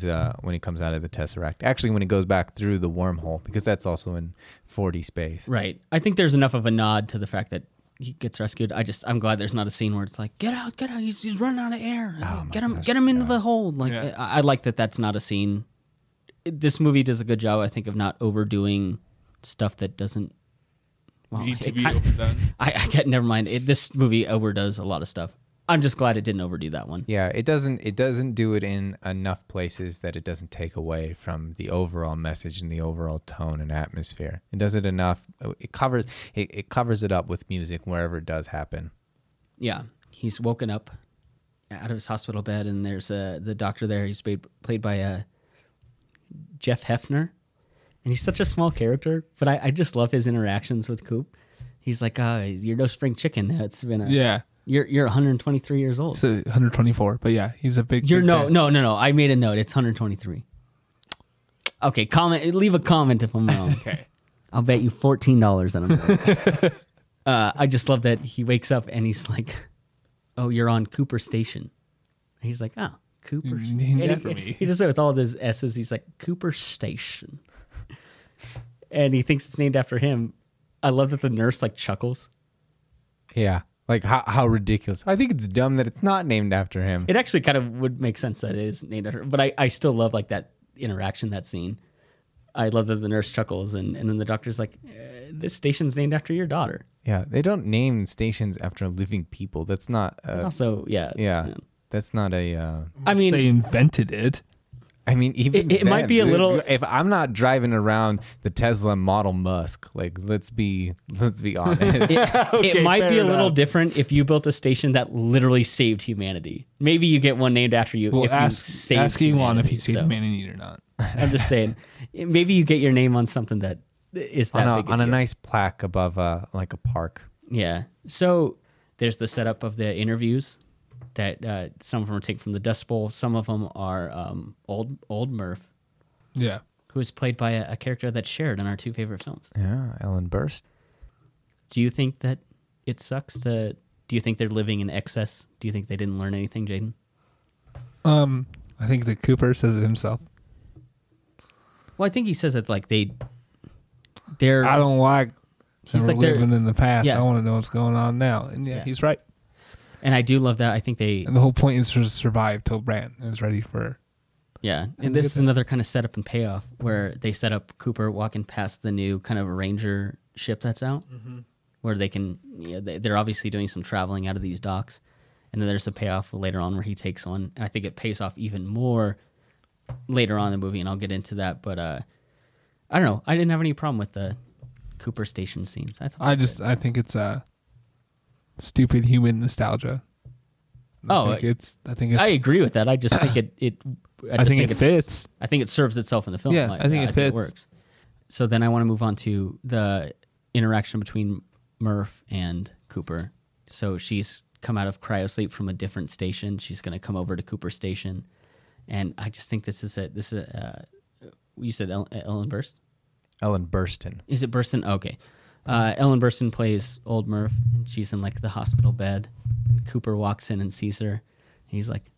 comes out of the Tesseract. Actually, when he goes back through the wormhole, because that's also in 4D space. Right. I think there's enough of a nod to the fact that he gets rescued. I'm glad there's not a scene where it's like, get out, he's running out of air. Oh, get him into the hole. Like I like that that's not a scene. This movie does a good job, I think, of not overdoing stuff that doesn't. Well, need to be overdone. I get. Never mind. This movie overdoes a lot of stuff. I'm just glad it didn't overdo that one. Yeah, it doesn't do it in enough places that it doesn't take away from the overall message and the overall tone and atmosphere. It does it enough. It covers it up with music wherever it does happen. Yeah, he's woken up out of his hospital bed, and there's the doctor there. He's played by Jeff Hefner. And he's such a small character, but I just love his interactions with Coop. He's like, "You're no spring chicken. It's been You're 123 years old. So 124, but yeah, he's a big. No. I made a note. It's 123. Okay, comment. Leave a comment if I'm wrong. Okay, I'll bet you $14 that I'm wrong. I just love that he wakes up and he's like, "Oh, you're on Cooper Station." And he's like, "Oh, Cooper." He does it with all of his S's. He's like, "Cooper Station." And he thinks it's named after him. I love that the nurse like chuckles. Yeah, like how ridiculous. I think it's dumb that it's not named after him. It actually kind of would make sense that it is named after him. But I still love like that interaction, that scene. I love that the nurse chuckles and then the doctor's like, this station's named after your daughter. Yeah, they don't name stations after living people. That's not. That's not a. I mean, they invented it. I mean, even it might be a little. If I'm not driving around the Tesla Model Musk, like let's be honest, it might be a little different if you built a station that literally saved humanity. Maybe you get one named after you. Well, asking Elon if he saved humanity or not. I'm just saying, maybe you get your name on something that is that on a nice plaque above like a park. Yeah. So there's the setup of the interviews. That some of them are taken from the Dust Bowl. Some of them are old Murph, yeah, who is played by a character that's shared in our two favorite films. Yeah, Ellen Burstyn. Do you think that it sucks to? Do you think they're living in excess? Do you think they didn't learn anything, Jaden? I think that Cooper says it himself. Well, I think he says it like they're. I don't like. He's like living in the past. Yeah. I want to know what's going on now, and yeah. He's right. And I do love that. I think they... And the whole point is to survive till Brand is ready for... Yeah. And this is another kind of setup and payoff where they set up Cooper walking past the new kind of Ranger ship that's out, mm-hmm. where they can... You know, they're obviously doing some traveling out of these docks. And then there's a payoff later on where he takes one. And I think it pays off even more later on in the movie, and I'll get into that. But I don't know. I didn't have any problem with the Cooper Station scenes. I think it's... stupid human nostalgia. I agree with that. I just think it fits. I think it serves itself in the film. Yeah, I think it fits. It works. So then I want to move on to the interaction between Murph and Cooper. So she's come out of cryosleep from a different station. She's going to come over to Cooper Station, and I just think this is you said Ellen Burstyn? Ellen Burstyn. Is it Burstyn? Okay. Ellen Burstyn plays old Murph, and she's in like the hospital bed. Cooper walks in and sees her. He's like,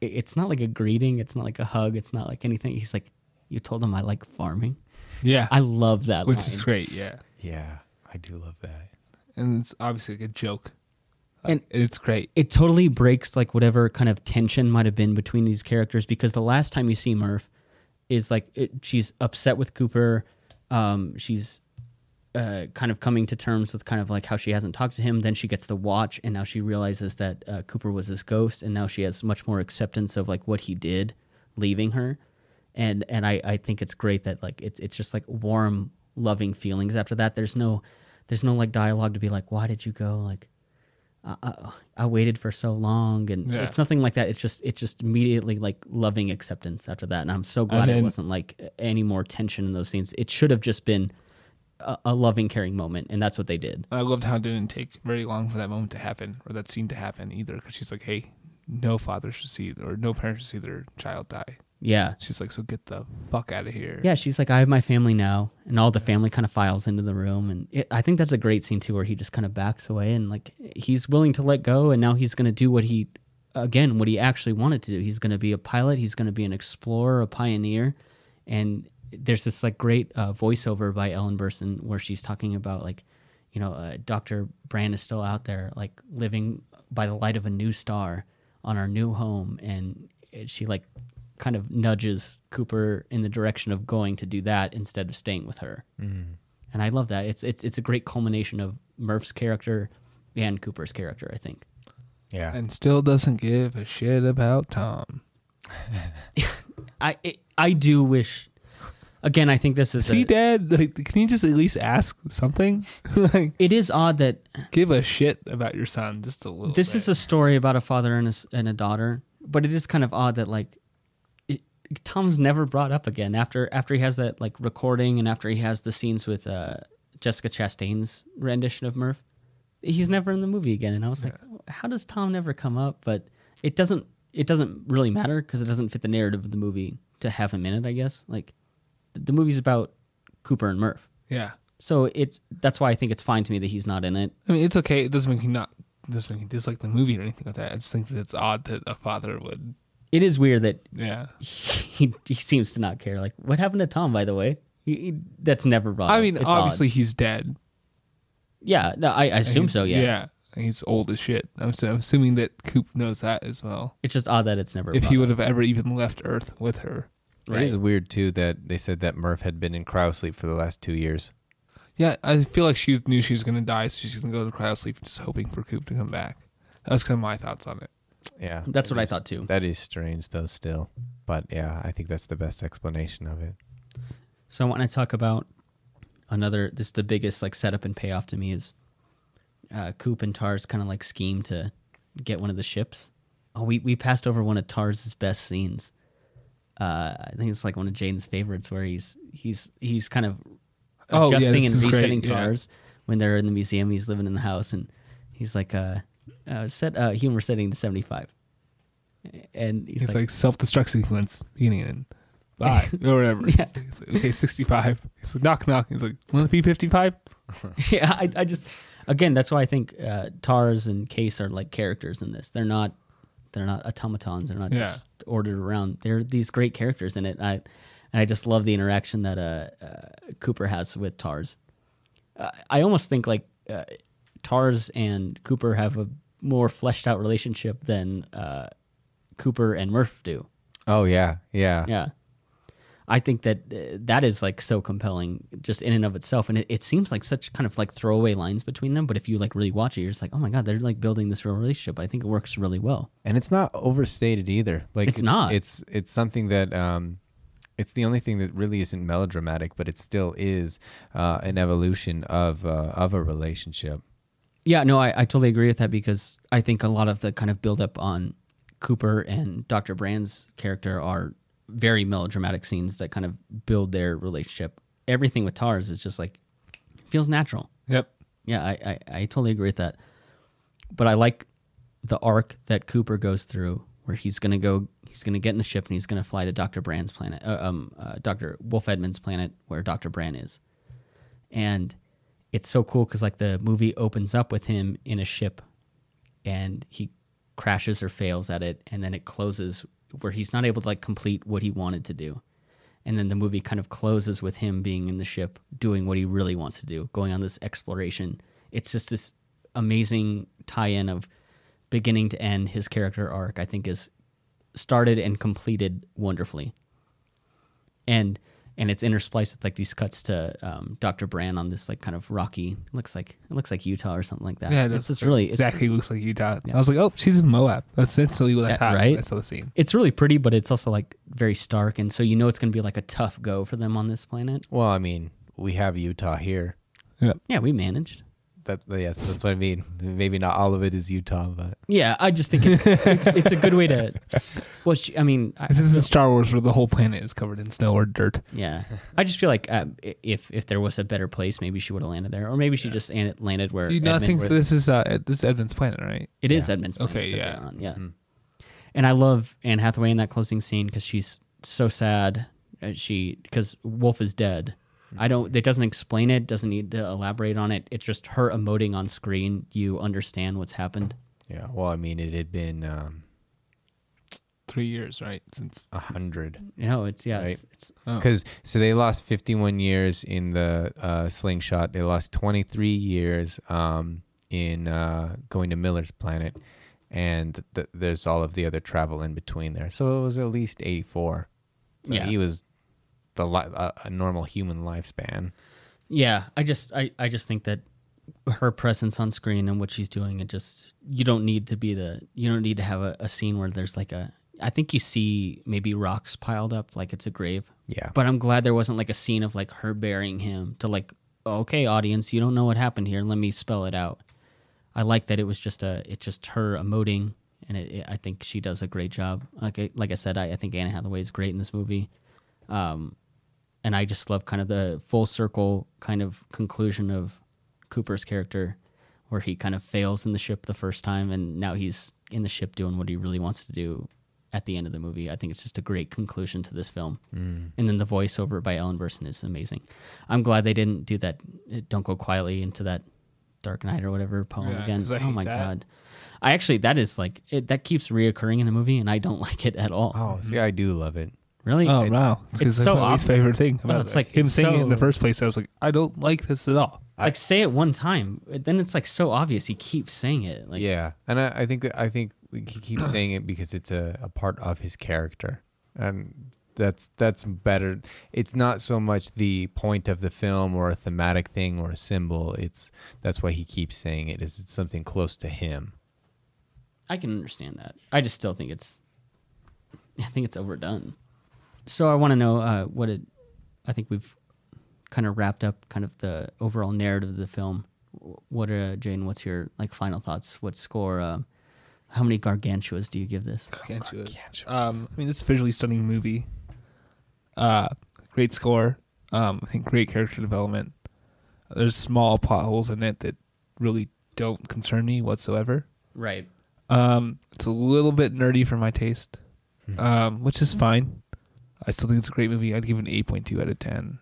it's not like a greeting. It's not like a hug. It's not like anything. He's like, you told him I like farming. Yeah. I love that line. Which is great, yeah. Yeah, I do love that. And it's obviously like a joke. And it's great. It totally breaks like whatever kind of tension might have been between these characters, because the last time you see Murph is like, she's upset with Cooper. She's... kind of coming to terms with kind of like how she hasn't talked to him. Then she gets the watch, and now she realizes that Cooper was his ghost, and now she has much more acceptance of like what he did, leaving her. And I think it's great that like it's just like warm, loving feelings after that. There's no like dialogue to be like, why did you go? Like I waited for so long, and it's nothing like that. It's just immediately like loving acceptance after that. And I'm so glad it wasn't like any more tension in those scenes. It should have just been. a loving, caring moment, and that's what they did. I loved how it didn't take very long for that moment to happen, or that scene to happen either, because she's like, hey, no father should see, or no parent should see their child die. Yeah. She's like, so get the fuck out of here. Yeah, she's like, I have my family now, and all the family kind of files into the room, and I think that's a great scene, too, where he just kind of backs away, and like, he's willing to let go, and now he's going to do what he actually wanted to do. He's going to be a pilot, he's going to be an explorer, a pioneer, and there's this like great voiceover by Ellen Burstyn where she's talking about like, you know, Dr. Brand is still out there, like living by the light of a new star on our new home. And she like kind of nudges Cooper in the direction of going to do that instead of staying with her. Mm. And I love that. It's a great culmination of Murph's character and Cooper's character, I think. Yeah. And still doesn't give a shit about Tom. I do wish. Again, I think this is... Is he dead? Like, can you just at least ask something? Like, it is odd that... Give a shit about your son just a little bit. This is a story about a father and a daughter, but it is kind of odd that, like, Tom's never brought up again after he has that, like, recording and after he has the scenes with Jessica Chastain's rendition of Murph. He's never in the movie again, and I was like, how does Tom never come up? But it doesn't really matter because it doesn't fit the narrative of the movie to have him in it, I guess. Like... The movie's about Cooper and Murph. Yeah. So that's why I think it's fine to me that he's not in it. I mean, it's okay. It doesn't make him dislike the movie or anything like that. I just think that it's odd that a father would. It is weird that he seems to not care. Like, what happened to Tom, by the way? He that's never brought up. I mean, it's obviously odd. He's dead. Yeah. No, I assume so, yeah. Yeah. He's old as shit. I'm assuming that Coop knows that as well. It's just odd that it's never brought up. If he would have ever even left Earth with her. Right. It is weird, too, that they said that Murph had been in cryosleep for the last 2 years. Yeah, I feel like she knew she was going to die, so she's going to go to cryosleep just hoping for Coop to come back. That was kind of my thoughts on it. Yeah. That's what I thought, too. That is strange, though, still. But, yeah, I think that's the best explanation of it. So I want to talk about this is the biggest, like, setup and payoff to me is Coop and TARS kind of, like, scheme to get one of the ships. Oh, we passed over one of TARS's best scenes. I think it's like one of Jaden's favorites where he's kind of adjusting and resetting TARS when they're in the museum. He's living in the house and he's like, set humor setting to 75. And he's like self-destruct sequence beginning in 5 or whatever. Yeah. He's like, okay, 65. He's like, knock, knock. He's like, want to be 55? Yeah, I just, again, that's why I think TARS and Case are like characters in this. They're not automatons. They're not just ordered around. They're these great characters in it. And I just love the interaction that Cooper has with TARS. I almost think like TARS and Cooper have a more fleshed out relationship than Cooper and Murph do. Oh, yeah. Yeah. Yeah. I think that that is like so compelling just in and of itself. And it seems like such kind of like throwaway lines between them. But if you like really watch it, you're just like, oh my God, they're like building this real relationship. I think it works really well. And it's not overstated either. Like it's not. It's something that it's the only thing that really isn't melodramatic, but it still is an evolution of a relationship. Yeah, no, I totally agree with that because I think a lot of the kind of buildup on Cooper and Dr. Brand's character are very melodramatic scenes that kind of build their relationship. Everything with TARS is just like feels natural. Yep. Yeah, I totally agree with that. But I like the arc that Cooper goes through where he's gonna get in the ship and he's gonna fly to Dr. Brand's planet, Dr. Wolf Edmund's planet where Dr. Brand is. And it's so cool because like the movie opens up with him in a ship and he crashes or fails at it and then it closes where he's not able to like complete what he wanted to do. And then the movie kind of closes with him being in the ship, doing what he really wants to do, going on this exploration. It's just this amazing tie-in of beginning to end. His character arc, I think, is started and completed wonderfully. And it's interspliced with like these cuts to Dr. Brand on this like kind of rocky, it looks like Utah or something like that. Yeah, that's really exactly looks like Utah. Yeah. I was like, oh, she's in Moab. That's essentially what I thought. Right? I saw the scene. It's really pretty, but it's also like very stark, and so you know it's going to be like a tough go for them on this planet. Well, I mean, we have Utah here. Yeah, we managed. that, yes, that's what I mean. Maybe not all of it is Utah, but yeah, I just think it's a good way to. Well, I mean, this isn't Star Wars where the whole planet is covered in snow or dirt. Yeah, I just feel like if there was a better place, maybe she would have landed there, or maybe she just landed where. Do you not think this is Edmund's planet, right? It is Edmund's planet. Okay, yeah. Mm-hmm. And I love Anne Hathaway in that closing scene because she's so sad. Because Wolf is dead. It doesn't explain it, doesn't need to elaborate on it. It's just her emoting on screen. You understand what's happened. Yeah. Well, I mean, it had been 3 years, right? Since 100. No, it's, yeah. Right? So they lost 51 years in the slingshot. They lost 23 years in going to Miller's planet. And there's all of the other travel in between there. So it was at least 84. So he was a normal human lifespan. Yeah, I just think that her presence on screen and what she's doing, you don't need to have a scene where there's like I think you see maybe rocks piled up like it's a grave. Yeah. But I'm glad there wasn't like a scene of like her burying him to like, okay, audience, you don't know what happened here. Let me spell it out. I like that it was just her emoting, and I think she does a great job. Like I said, I think Anne Hathaway is great in this movie. And I just love kind of the full circle kind of conclusion of Cooper's character where he kind of fails in the ship the first time, and now he's in the ship doing what he really wants to do at the end of the movie. I think it's just a great conclusion to this film. Mm. And then the voiceover by Ellen Burstyn is amazing. I'm glad they didn't do that. Don't go quietly into that Dark Knight or whatever poem again. Oh my God. I actually, that is like, that keeps reoccurring in the movie, and I don't like it at all. Oh, see, I do love it. Really? Oh, wow. It's so my least favorite thing about it. Like him saying it in the first place, I was like, I don't like this at all. Like, say it one time. Then it's like so obvious. He keeps saying it. Like, yeah. And I think he keeps saying it because it's a part of his character. And that's better. It's not so much the point of the film or a thematic thing or a symbol. That's why he keeps saying it, is it's something close to him. I can understand that. I just still think it's overdone. So I want to know I think we've kind of wrapped up kind of the overall narrative of the film. What, Jane, what's your like final thoughts? What score? How many gargantuas do you give this? Gargantuas. I mean, it's a visually stunning movie. Great score. I think great character development. There's small plot holes in it that really don't concern me whatsoever. Right. It's a little bit nerdy for my taste, which is fine. I still think it's a great movie. I'd give it an 8.2 out of 10.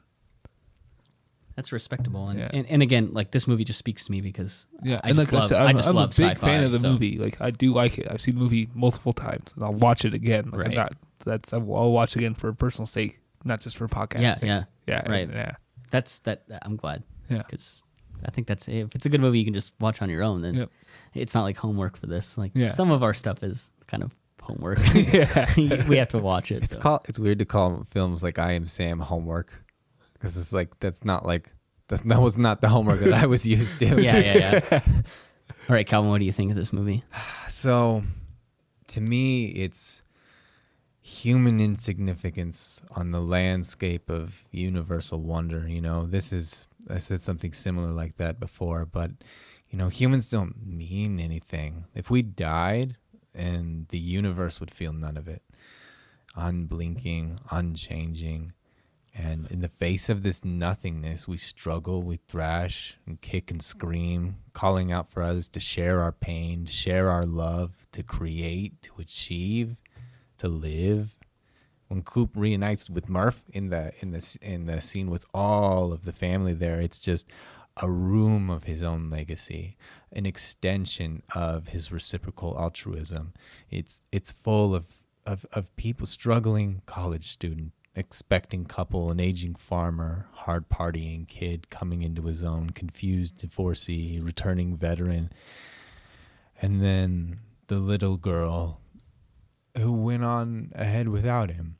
That's respectable. And, and again, like, this movie just speaks to me because I love sci-fi. I'm a big fan of the movie. Like, I do like it. I've seen the movie multiple times, and I'll watch it again. Like, right. I'll watch again for personal sake, not just for podcast. Yeah. Right. Yeah. That's that. I'm glad. Yeah. Because I think that's if it's a good movie you can just watch on your own. Then it's not like homework for this. Like some of our stuff is kind of homework. We have to watch it. It's weird to call films like I Am Sam homework, because it's like that was not the homework that I was used to. Yeah. All right, Calvin, what do you think of this movie? So, to me, it's human insignificance on the landscape of universal wonder. You know, I said something similar like that before, but you know, humans don't mean anything. If we died, and the universe would feel none of it. Unblinking, unchanging. And in the face of this nothingness, we struggle, we thrash, and kick and scream, calling out for others to share our pain, to share our love, to create, to achieve, to live. When Coop reunites with Murph in the scene with all of the family there, it's just a room of his own legacy, an extension of his reciprocal altruism. It's full of people, struggling college student, expecting couple, an aging farmer, hard partying kid coming into his own, confused divorcee, returning veteran. And then the little girl who went on ahead without him.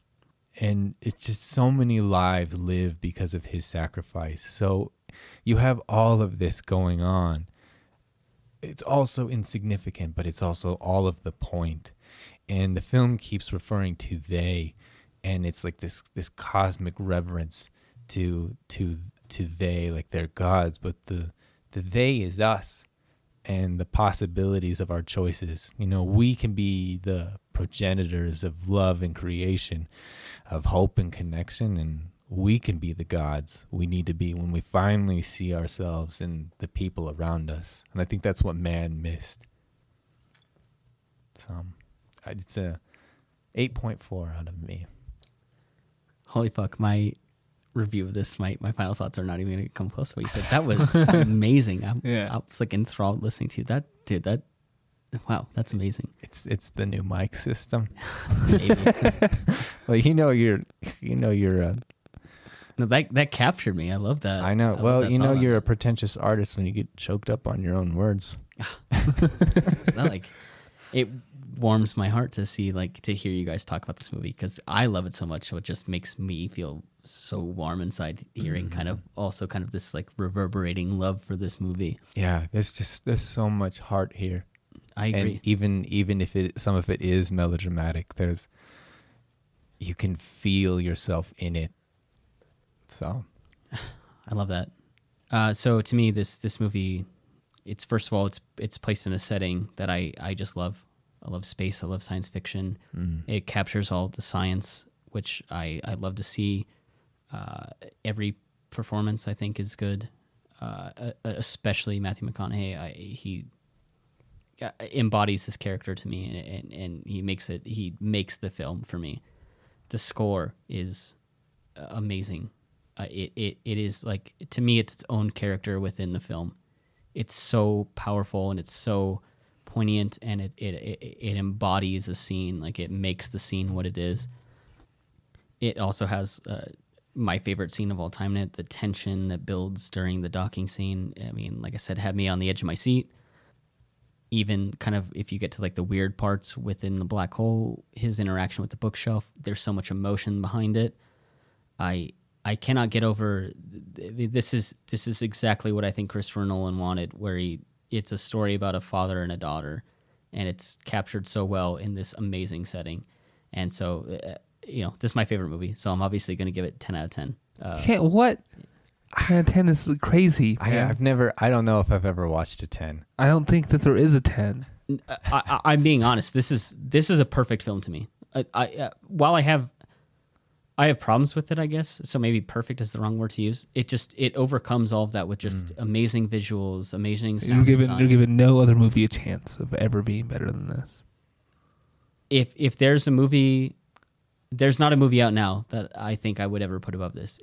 And it's just so many lives lived because of his sacrifice. So you have all of this going on. It's also insignificant, but it's also all of the point. And the film keeps referring to they, and it's like this cosmic reverence to they, like they're gods, but the the they is us and the possibilities of our choices. You know, we can be the progenitors of love and creation, of hope and connection, and we can be the gods we need to be when we finally see ourselves and the people around us. And I think that's what man missed. So it's a 8.4 out of me. Holy fuck, my review of this, my final thoughts are not even going to come close to what you said. That was amazing. I was like enthralled listening to you. That, wow, that's amazing. It's the new mic system. Well, you know you're. No, that captured me. I love that. I know. Well, you know you're a pretentious artist when you get choked up on your own words. Like, it warms my heart to see, like, to hear you guys talk about this movie because I love it so much. So it just makes me feel so warm inside hearing kind of this like reverberating love for this movie. Yeah, there's so much heart here. I agree. And even if some of it is melodramatic, you can feel yourself in it. So I love that. So to me, this movie, it's first of all, it's placed in a setting that I just love. I love space. I love science fiction. It captures all the science, which I love to see. Every performance I think is good, especially Matthew McConaughey. He embodies his character to me, and he makes the film for me. The score is amazing. It is, like, to me, it's its own character within the film. It's so powerful and it's so poignant, and it embodies a scene. Like, it makes the scene what it is. It also has my favorite scene of all time in it, the tension that builds during the docking scene. I mean, like I said, had me on the edge of my seat. Even kind of if you get to like the weird parts within the black hole, his interaction with the bookshelf, there's so much emotion behind it. I cannot get over. This is exactly what I think Christopher Nolan wanted, where it's a story about a father and a daughter, and it's captured so well in this amazing setting. And so, this is my favorite movie, so I'm obviously going to give it 10 out of 10. What? 10 is crazy. I don't know if I've ever watched a 10. I don't think that there is a 10. I'm being honest. This is a perfect film to me. While I have problems with it, I guess. So maybe perfect is the wrong word to use. It overcomes all of that with just amazing visuals, amazing sound design. You're giving no other movie a chance of ever being better than this. If there's a movie, there's not a movie out now that I think I would ever put above this.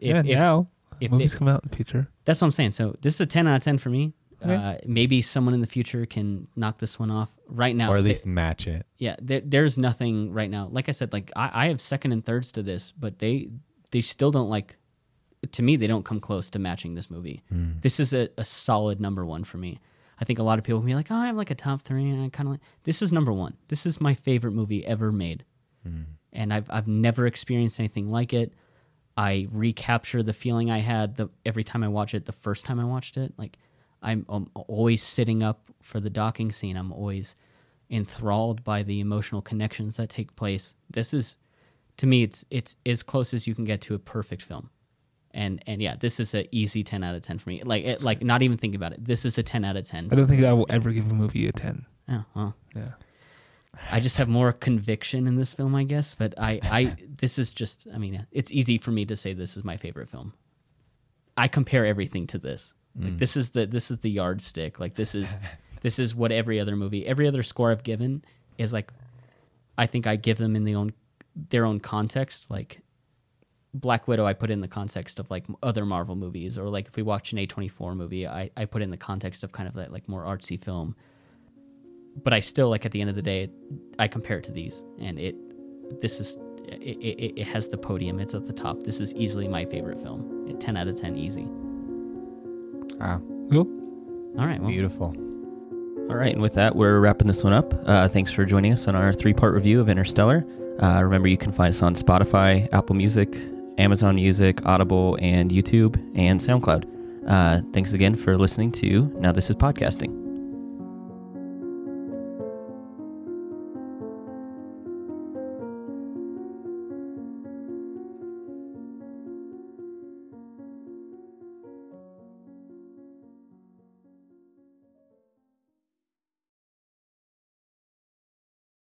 If movies come out in the future. That's what I'm saying. So this is a 10 out of 10 for me. Okay. Maybe someone in the future can knock this one off right now. Or at least match it. Yeah, there's nothing right now. Like I said, like I have second and thirds to this, but they still don't, like, to me, they don't come close to matching this movie. This is a solid number one for me. I think a lot of people will be like, oh, I have like a top three. And I kind of like, this is number one. This is my favorite movie ever made. And I've never experienced anything like it. I recapture the feeling I had every time I watch it, the first time I watched it. Like, I'm always sitting up for the docking scene. I'm always enthralled by the emotional connections that take place. This is, to me, it's as close as you can get to a perfect film. And yeah, this is an easy 10 out of 10 for me. Like not even thinking about it. This is a 10 out of 10. I don't think I will ever give a movie a 10. Oh, well. Yeah. I just have more conviction in this film, I guess. But this is just, I mean, it's easy for me to say this is my favorite film. I compare everything to this. Like, this is the yardstick. Like, this is what every other score I've given is like. I think I give them in their own context. Like, Black Widow, I put in the context of like other Marvel movies, or like if we watch an A24 movie, I put in the context of kind of that like more artsy film. But I still, like, at the end of the day, I compare it to these, and it has the podium. It's at the top. This is easily my favorite film. 10 out of 10, easy. Ah, cool. All right, well. Beautiful. All right, and with that, we're wrapping this one up. Thanks for joining us on our 3-part review of Interstellar. Remember, you can find us on Spotify, Apple Music, Amazon Music, Audible, and YouTube, and SoundCloud. Thanks again for listening to Now This Is Podcasting.